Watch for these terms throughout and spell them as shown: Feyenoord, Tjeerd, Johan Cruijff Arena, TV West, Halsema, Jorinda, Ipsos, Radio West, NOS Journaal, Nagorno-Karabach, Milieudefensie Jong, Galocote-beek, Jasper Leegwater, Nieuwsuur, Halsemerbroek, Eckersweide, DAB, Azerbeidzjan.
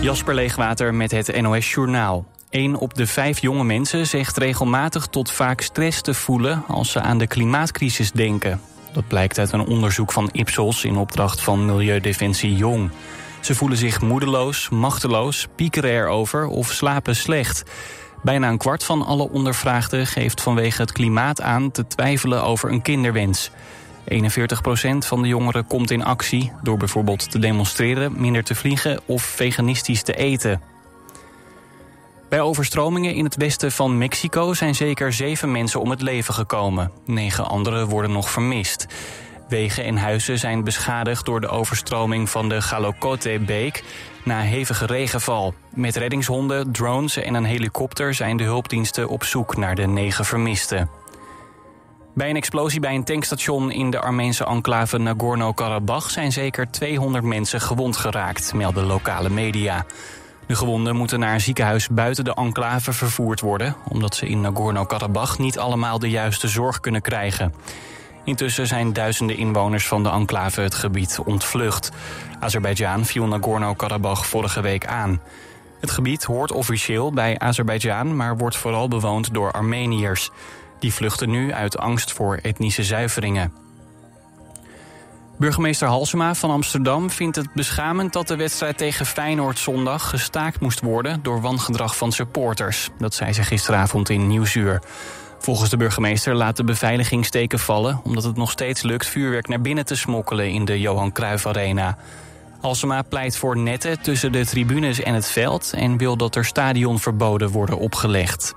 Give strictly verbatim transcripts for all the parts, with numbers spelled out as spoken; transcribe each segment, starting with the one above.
Jasper Leegwater met het N O S Journaal. Een op de vijf jonge mensen zegt regelmatig tot vaak stress te voelen als ze aan de klimaatcrisis denken. Dat blijkt uit een onderzoek van Ipsos in opdracht van Milieudefensie Jong. Ze voelen zich moedeloos, machteloos, piekeren erover of slapen slecht. Bijna een kwart van alle ondervraagden geeft vanwege het klimaat aan te twijfelen over een kinderwens. eenenveertig procent van de jongeren komt in actie door bijvoorbeeld te demonstreren, minder te vliegen of veganistisch te eten. Bij overstromingen in het westen van Mexico zijn zeker zeven mensen om het leven gekomen. Negen anderen worden nog vermist. Wegen en huizen zijn beschadigd door de overstroming van de Galocote-beek na hevige regenval. Met reddingshonden, drones en een helikopter zijn de hulpdiensten op zoek naar de negen vermisten. Bij een explosie bij een tankstation in de Armeense enclave Nagorno-Karabach zijn zeker tweehonderd mensen gewond geraakt, melden lokale media. De gewonden moeten naar een ziekenhuis buiten de enclave vervoerd worden, omdat ze in Nagorno-Karabach niet allemaal de juiste zorg kunnen krijgen. Intussen zijn duizenden inwoners van de enclave het gebied ontvlucht. Azerbeidzjan viel Nagorno-Karabach vorige week aan. Het gebied hoort officieel bij Azerbeidzjan, maar wordt vooral bewoond door Armeniërs. Die vluchten nu uit angst voor etnische zuiveringen. Burgemeester Halsema van Amsterdam vindt het beschamend dat de wedstrijd tegen Feyenoord zondag gestaakt moest worden door wangedrag van supporters. Dat zei ze gisteravond in Nieuwsuur. Volgens de burgemeester laat de beveiliging steken vallen omdat het nog steeds lukt vuurwerk naar binnen te smokkelen in de Johan Cruijff Arena. Halsema pleit voor netten tussen de tribunes en het veld en wil dat er stadionverboden worden opgelegd.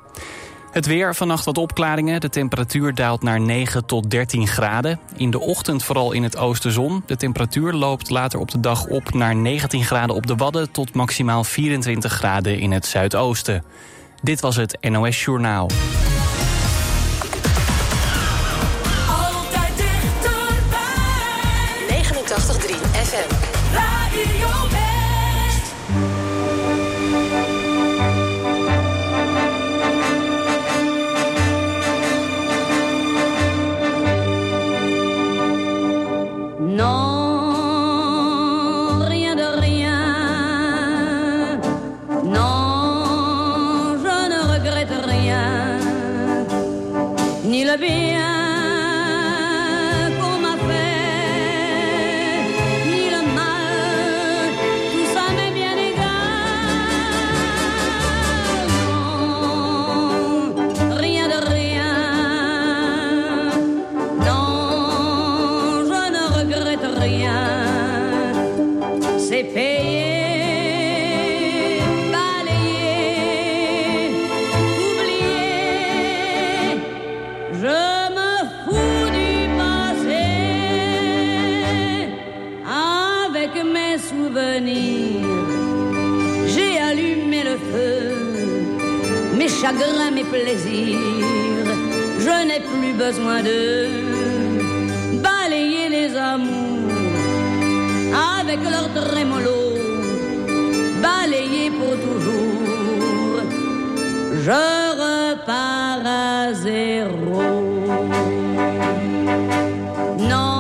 Het weer, vannacht wat opklaringen. De temperatuur daalt naar negen tot dertien graden. In de ochtend vooral in het oosten zon. De temperatuur loopt later op de dag op naar negentien graden op de Wadden tot maximaal vierentwintig graden in het zuidoosten. Dit was het N O S Journaal. Altijd dichterbij. negenentachtig komma drie F M. Radio West. Non, rien de rien. Non, je ne regrette rien. Ni le bien qu'on m'a fait, ni le mal, tout ça m'est bien égal. Non, rien de rien. Non, je ne regrette rien. C'est payé. J'ai allumé le feu, mes chagrins, mes plaisirs, je n'ai plus besoin d'eux. Balayer les amours avec leur trémolo, balayer pour toujours, je repars à zéro. No.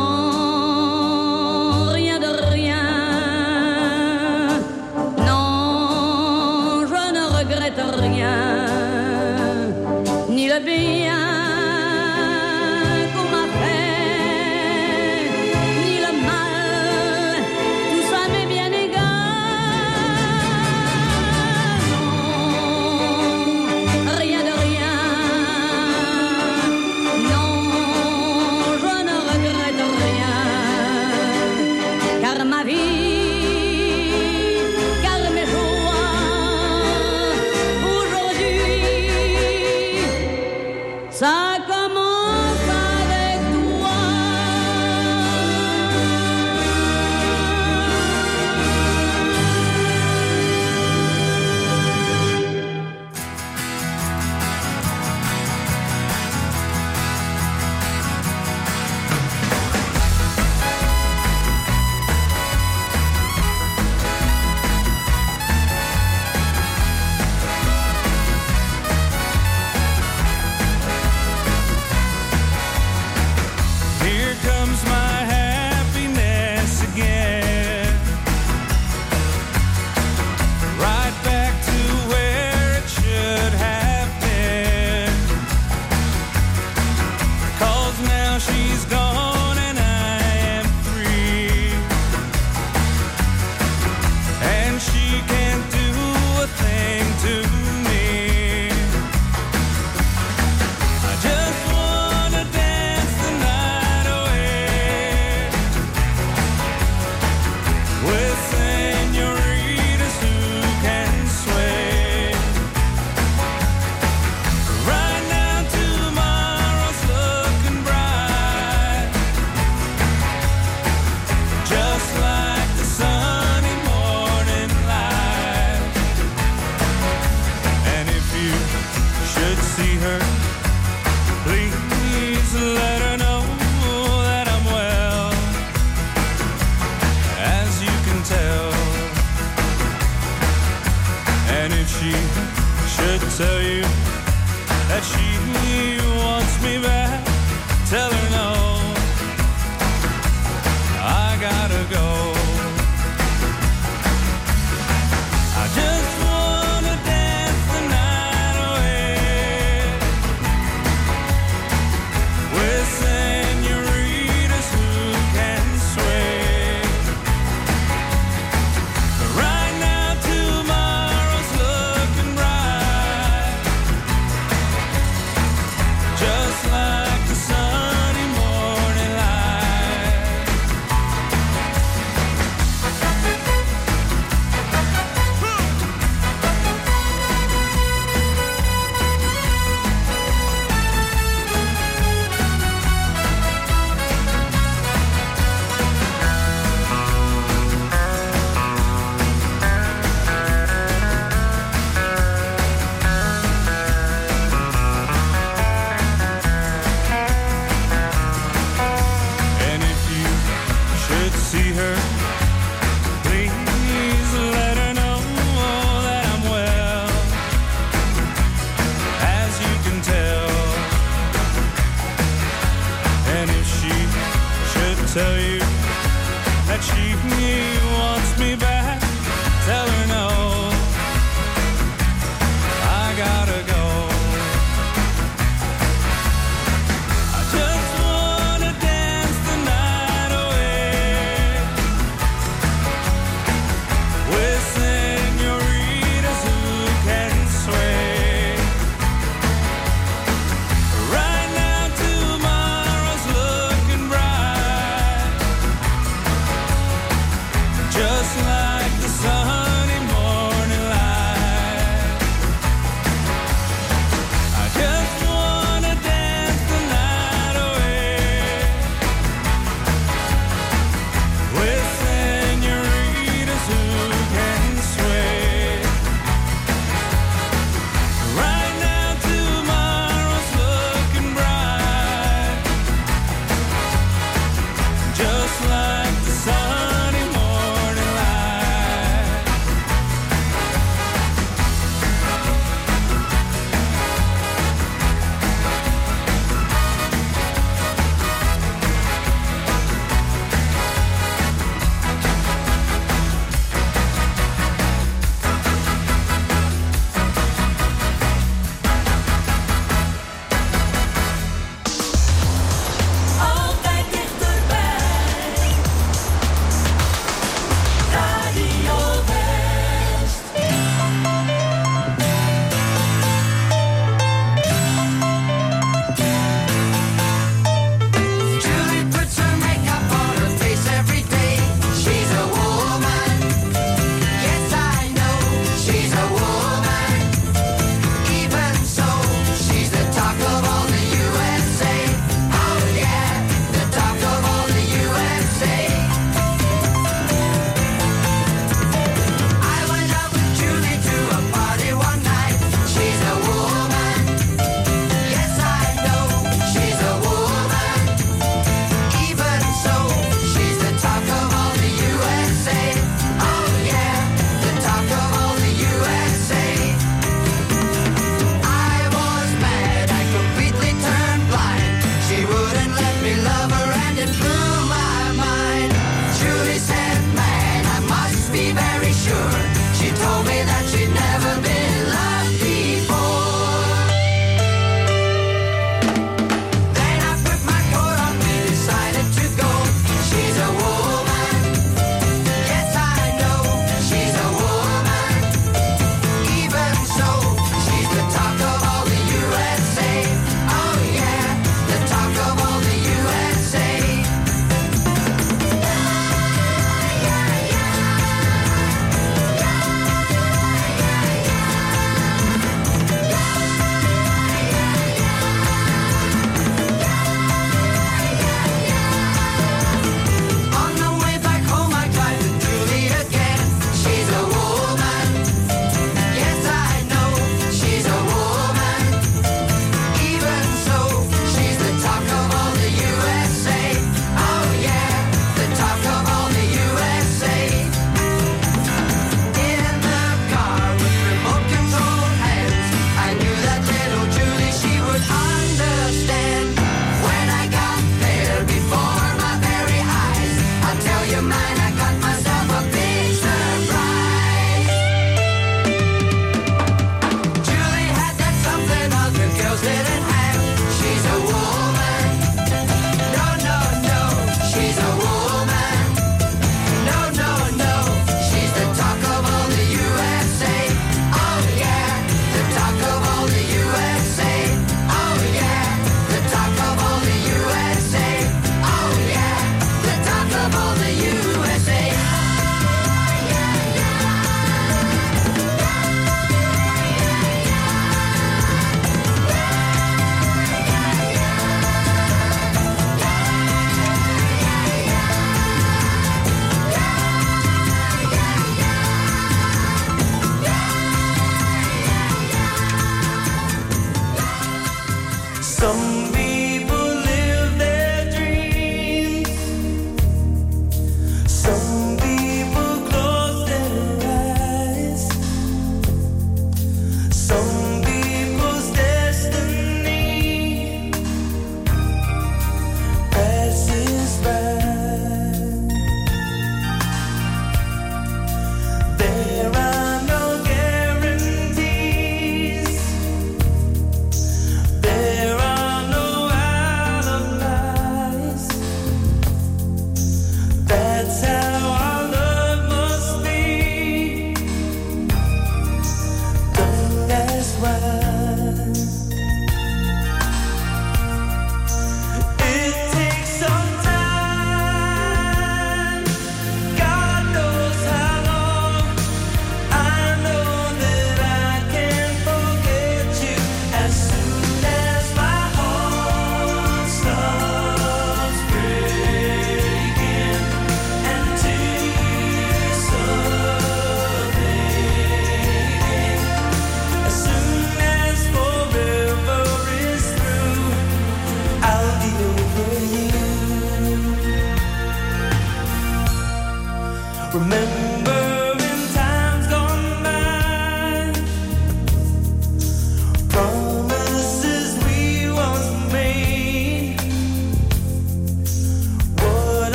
And if she should tell you that she wants me back, tell her no, I gotta go. I just wanna dance the night away with senoritas who can sway. But right now tomorrow's looking bright, just like the sunny morning.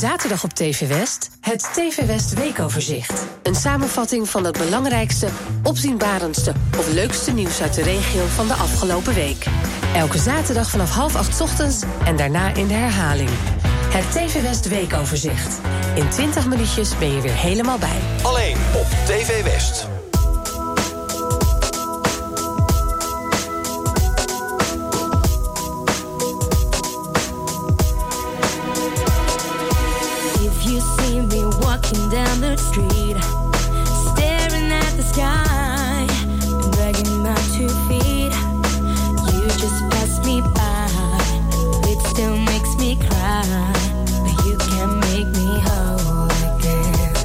Zaterdag op T V West, het T V West Weekoverzicht. Een samenvatting van het belangrijkste, opzienbarendste of leukste nieuws uit de regio van de afgelopen week. Elke zaterdag vanaf half acht ochtends en daarna in de herhaling. Het T V West Weekoverzicht. In twintig minuutjes ben je weer helemaal bij. Alleen op T V West. Down the street, staring at the sky, dragging my two feet. You just pass me by, it still makes me cry, but you can't make me whole again.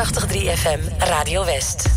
vierentachtig komma drie F M Radio West.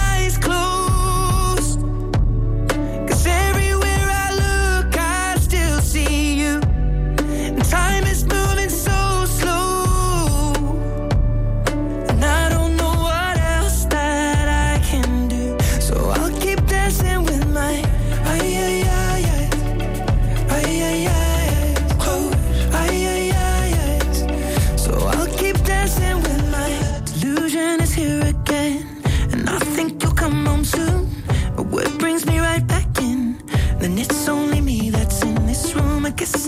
eyes closed. Guess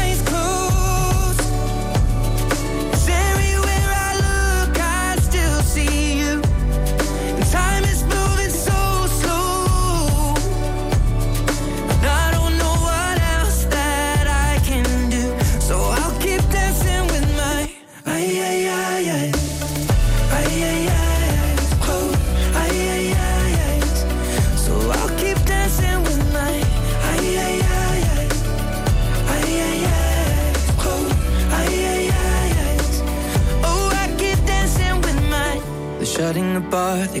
eyes closed. Shutting the bar, they're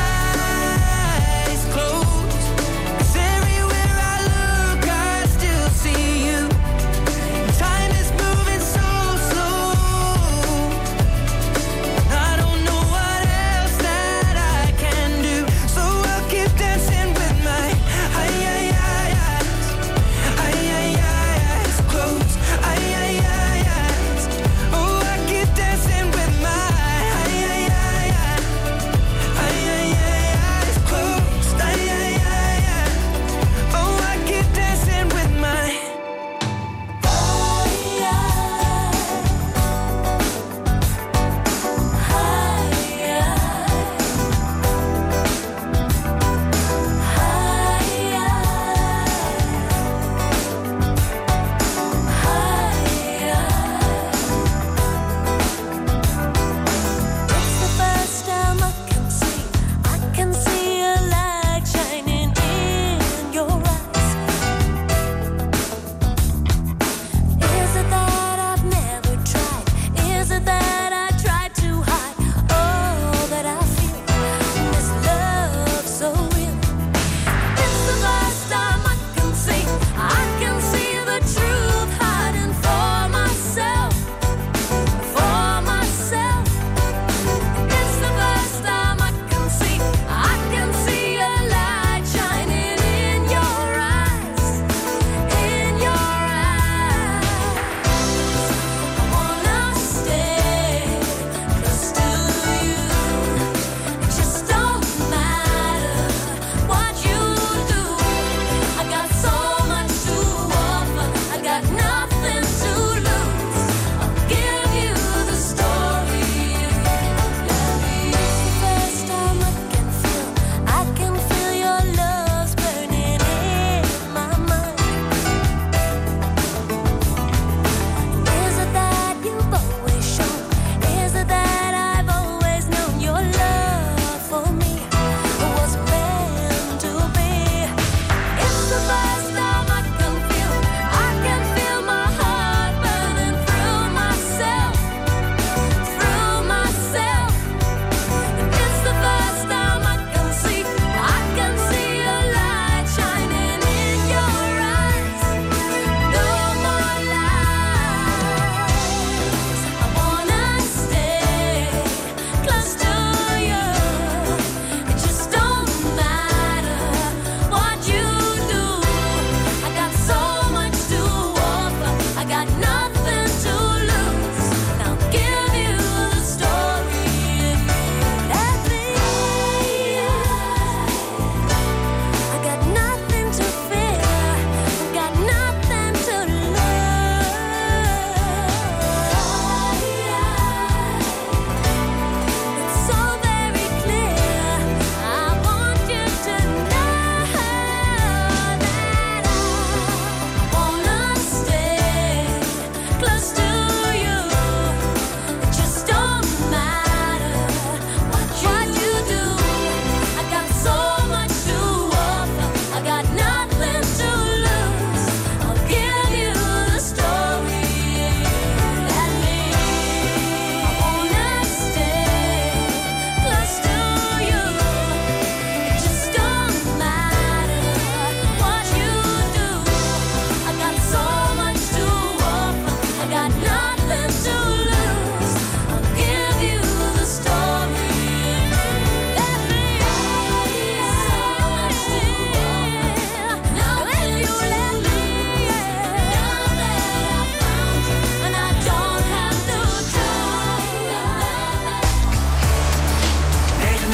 eyes closed. 'Cause everywhere I look, I still see you. Time is moving so slow, and I don't know what else that I can do, so I'll keep dancing with my eyes. Oh, I keep dancing with my, ay, ay, ay, ay. Ay, ay.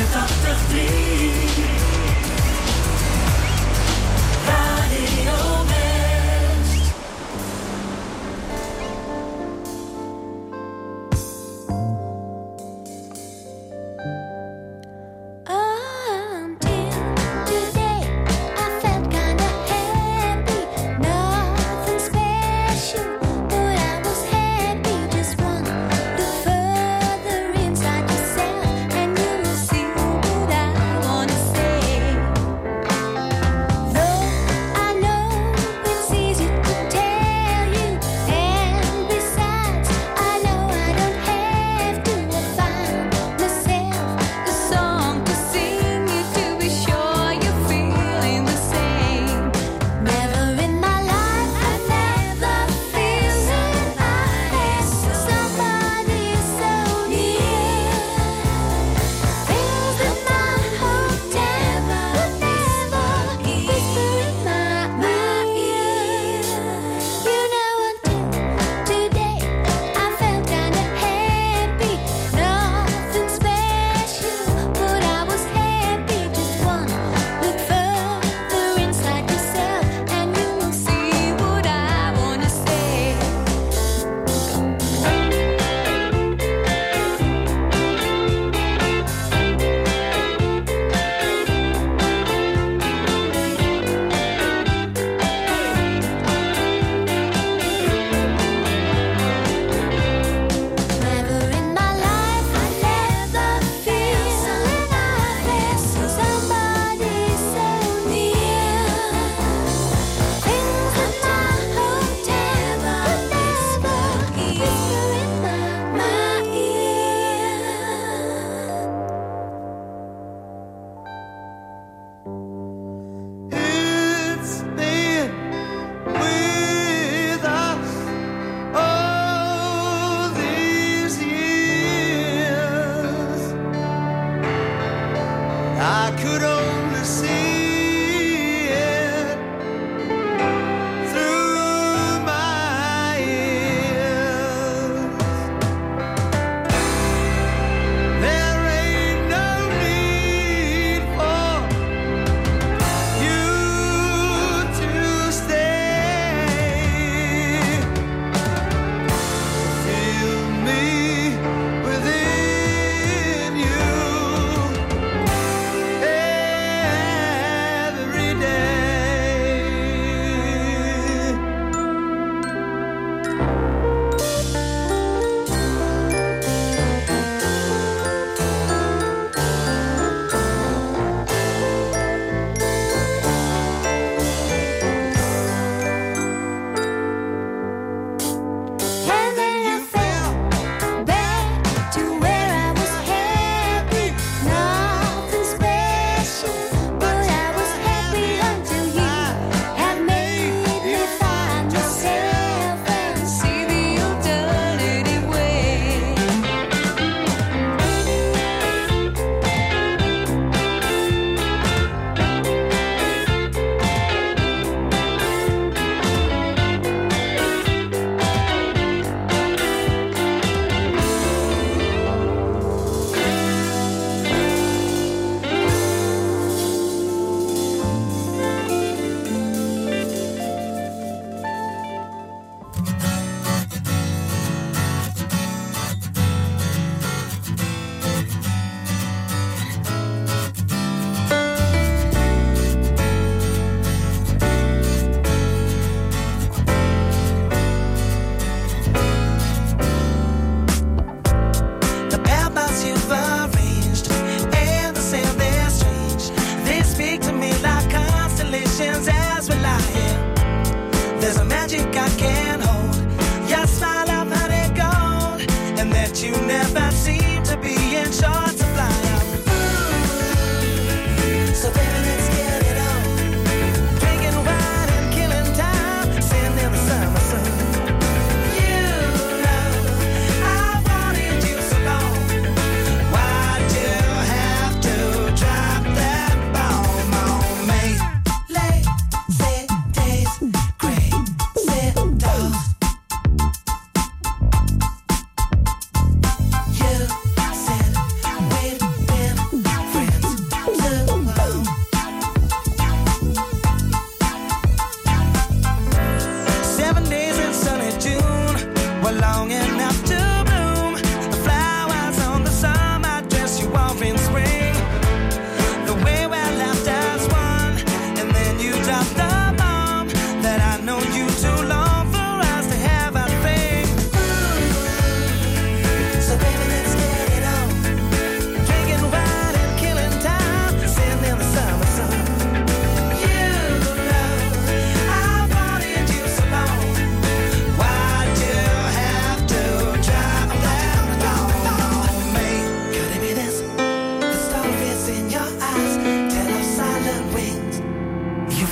Radio West. Until today, I felt kinda happy, nothing special, but I was happy. Just run the further inside yourself, and you will see what I wanna say. Though I know it's easy to tell you, and besides, I know I don't have to find myself a song to sing you to be sure you're feeling the same. Never in my life I never feel so nice. Somebody so near. Things that I hope never, would never whisper in my, my ear. You know, until today, I felt kinda happy. Nothing special, but I was happy. Just one look further inside yourself, and you will see what I wanna say. Never in my life I never feel so like this. Somebody so near. Things that I hope never, never whisper in my, my ear. It's there with us all these years. I could only see it through my ears. There ain't no need for you to stay. Feel me within you. Yeah.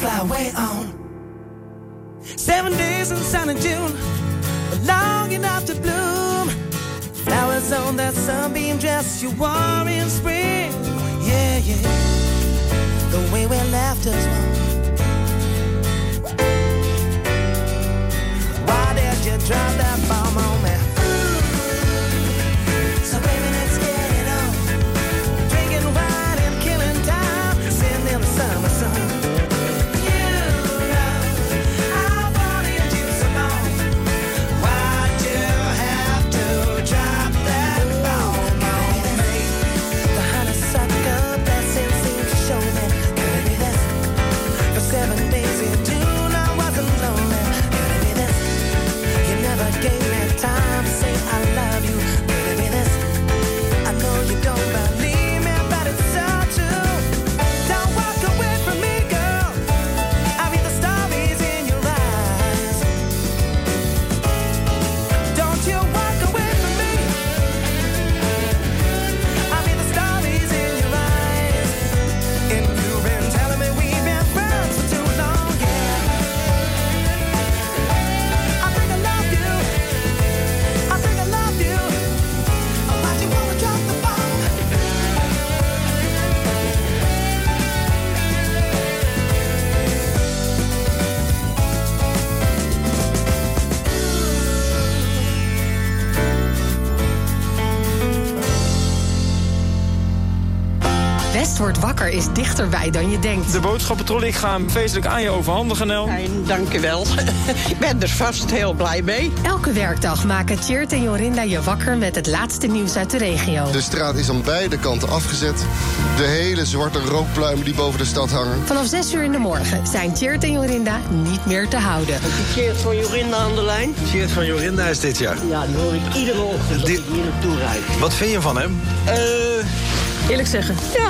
fly way on. Seven days in sunny June, long enough to bloom. Flowers on that sunbeam dress you wore in spring. Yeah, yeah. The way we left us one. Why did you drop that bomb on me? So baby, let's get it on. Drinking wine and killing time, sitting in the summer sun. Wordt wakker is dichterbij dan je denkt. De boodschappentrolley, ik ga hem feestelijk aan je overhandigen, El. Fijn, dank je wel. Ik ben er vast heel blij mee. Elke werkdag maken Tjeerd en Jorinda je wakker met het laatste nieuws uit de regio. De straat is aan beide kanten afgezet. De hele zwarte rookpluimen die boven de stad hangen. Vanaf zes uur in de morgen zijn Tjeerd en Jorinda niet meer te houden. Heb je Tjeerd van Jorinda aan de lijn? Tjeerd van Jorinda is dit jaar. Ja, die hoor ik iedere ochtend die... dat ik hier naartoe rijd. Wat vind je van hem? Uh, eerlijk zeggen, ja.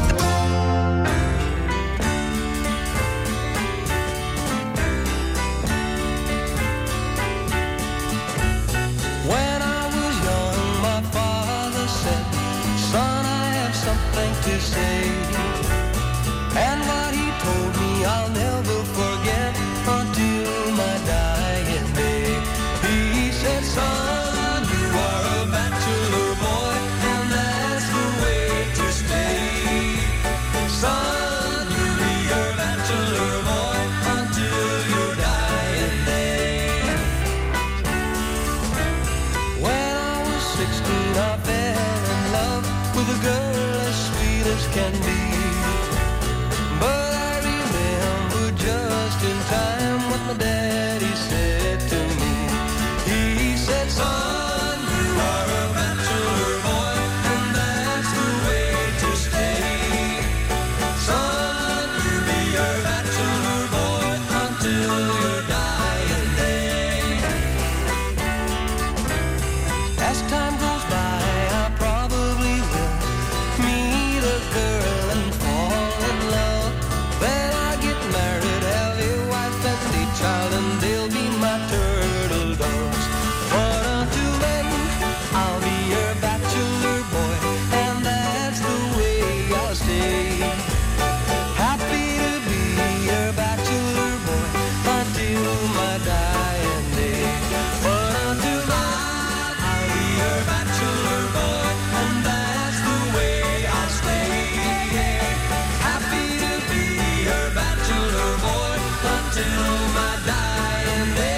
When I was young, my father said, son, I have something to say. And what he told me, I'll never forget. Until my dying day, he said, son, you are a bachelor boy, and that's the way to stay. Son, you'll be a bachelor boy until your dying day. When I was sixteen, I fell in love with a girl as sweet as can be. My daddy said to me, he said, son, you are a bachelor boy, and that's the way to stay. Son, you be a bachelor boy until your dying day. As time goes by, I probably will meet a girl and fall in love. Then I get married, have a wife and child, and they'll be my turtle doves. But until then, I'll be your bachelor boy, and that's the way I'll stay. Happy to be your bachelor boy until my dying day. But until then, I'll be your bachelor boy, and that's the way I'll stay. Happy to be your bachelor boy until my dying day.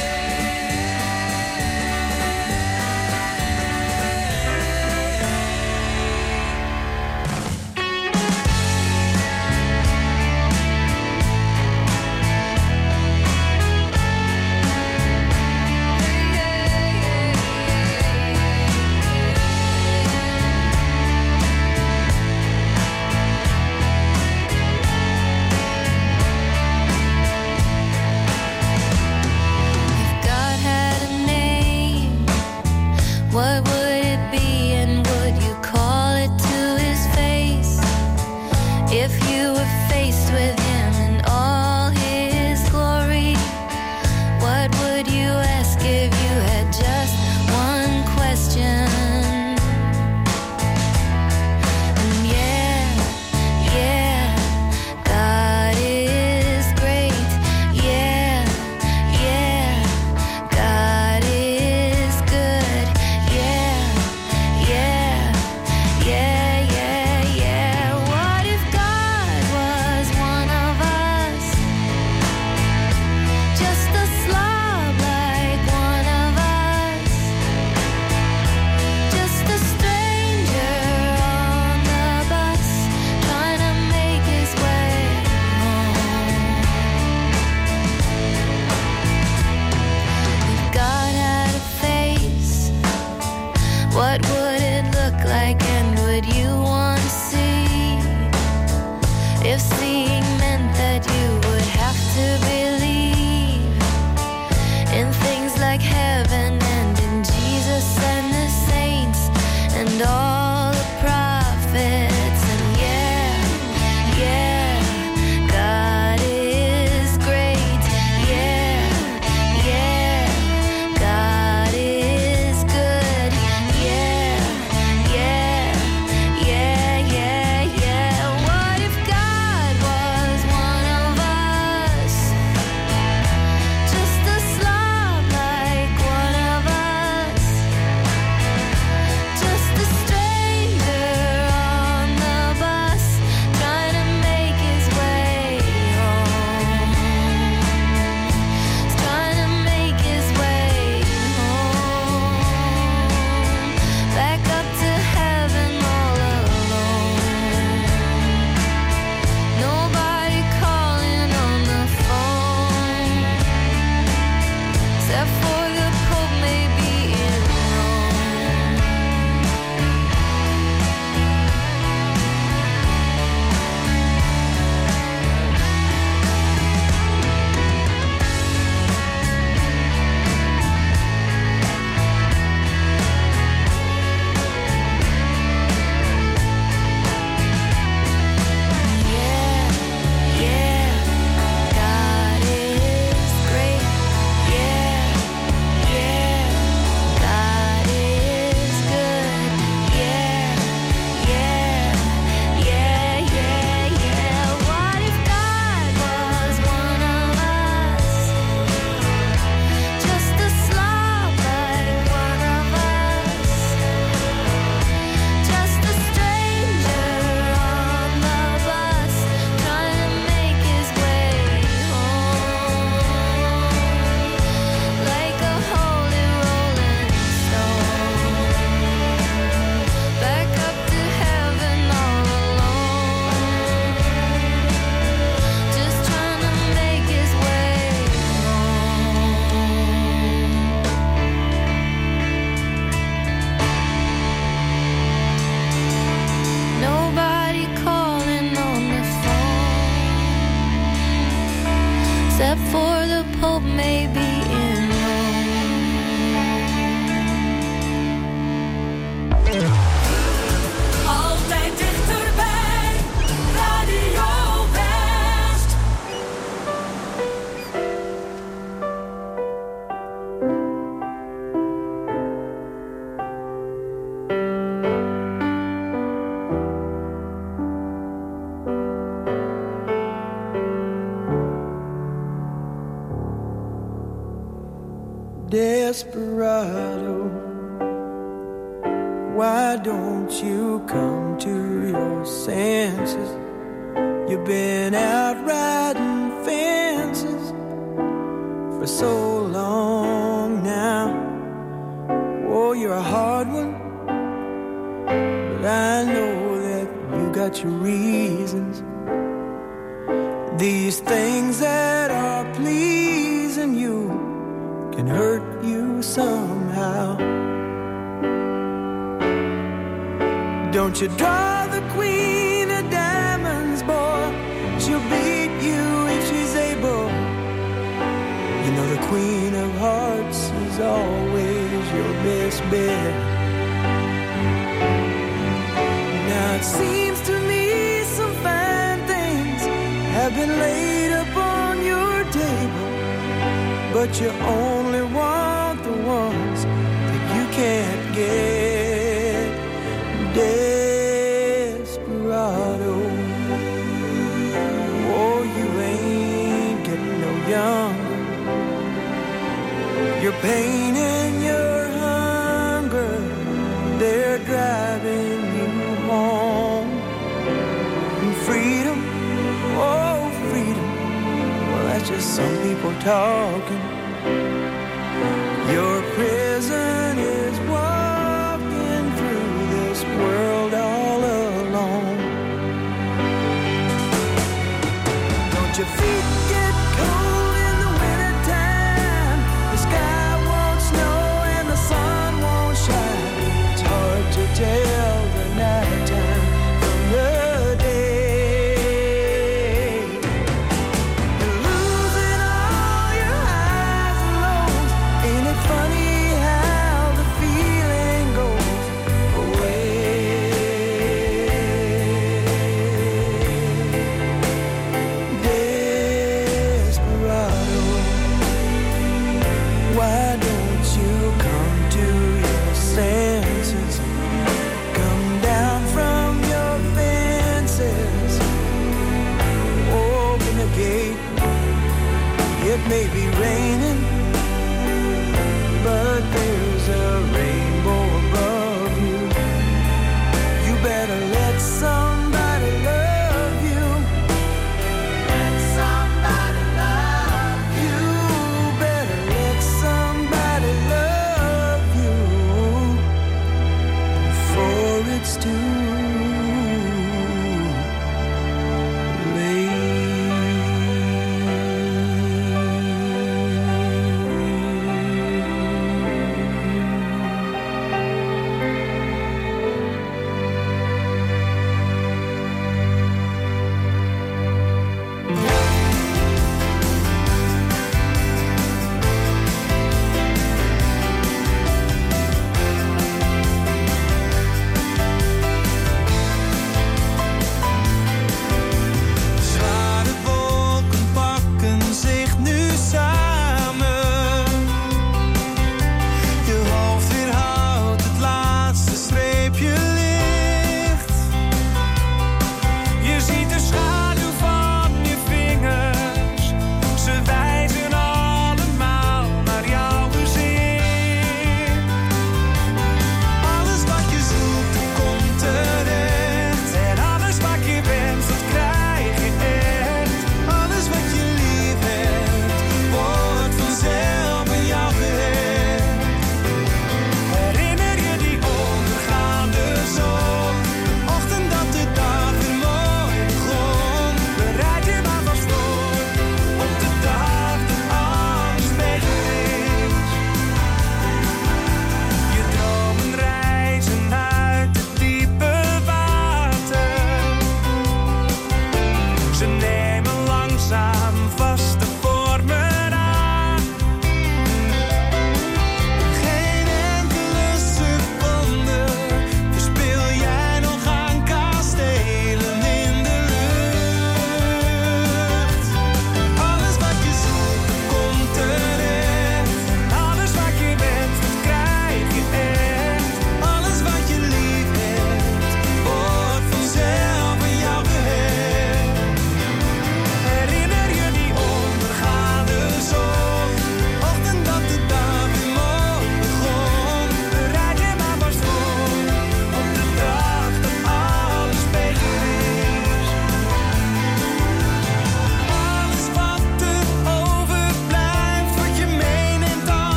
Desperado, why don't you come to your senses? You've been out riding fences for so long now. Oh, you're a hard one, but I know that you got your reasons. These things that are pleasing you can hurt you somehow. Don't you draw the queen of diamonds, boy. She'll beat you if she's able. You know the queen of hearts is always your best bet. Now it seems to me some fine things have been laid upon your table, but you only want the ones that you can't get. Desperado, oh, you ain't getting no younger. Your pain and your hunger, they're driving you home. And freedom, oh, freedom, well, that's just some people talking. Your prison is walking through this world all alone. Don't your feet get cold in the winter time? The sky won't snow and the sun won't shine. It's hard to tell the night time from the day. You're losing all your highs and lows. Ain't it funny how the feeling goes away? Desperado, why don't you come to your senses? Come down from your fences. Open the gate. It may be raining, but there's a rainbow above you. You better let somebody love you. Let somebody love you. You better let somebody love you before it's too late.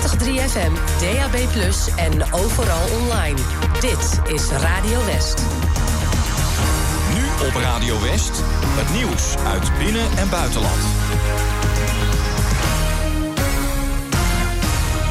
honderd negen komma drie F M, D A B plus, en overal online. Dit is Radio West. Nu op Radio West, het nieuws uit binnen- en buitenland.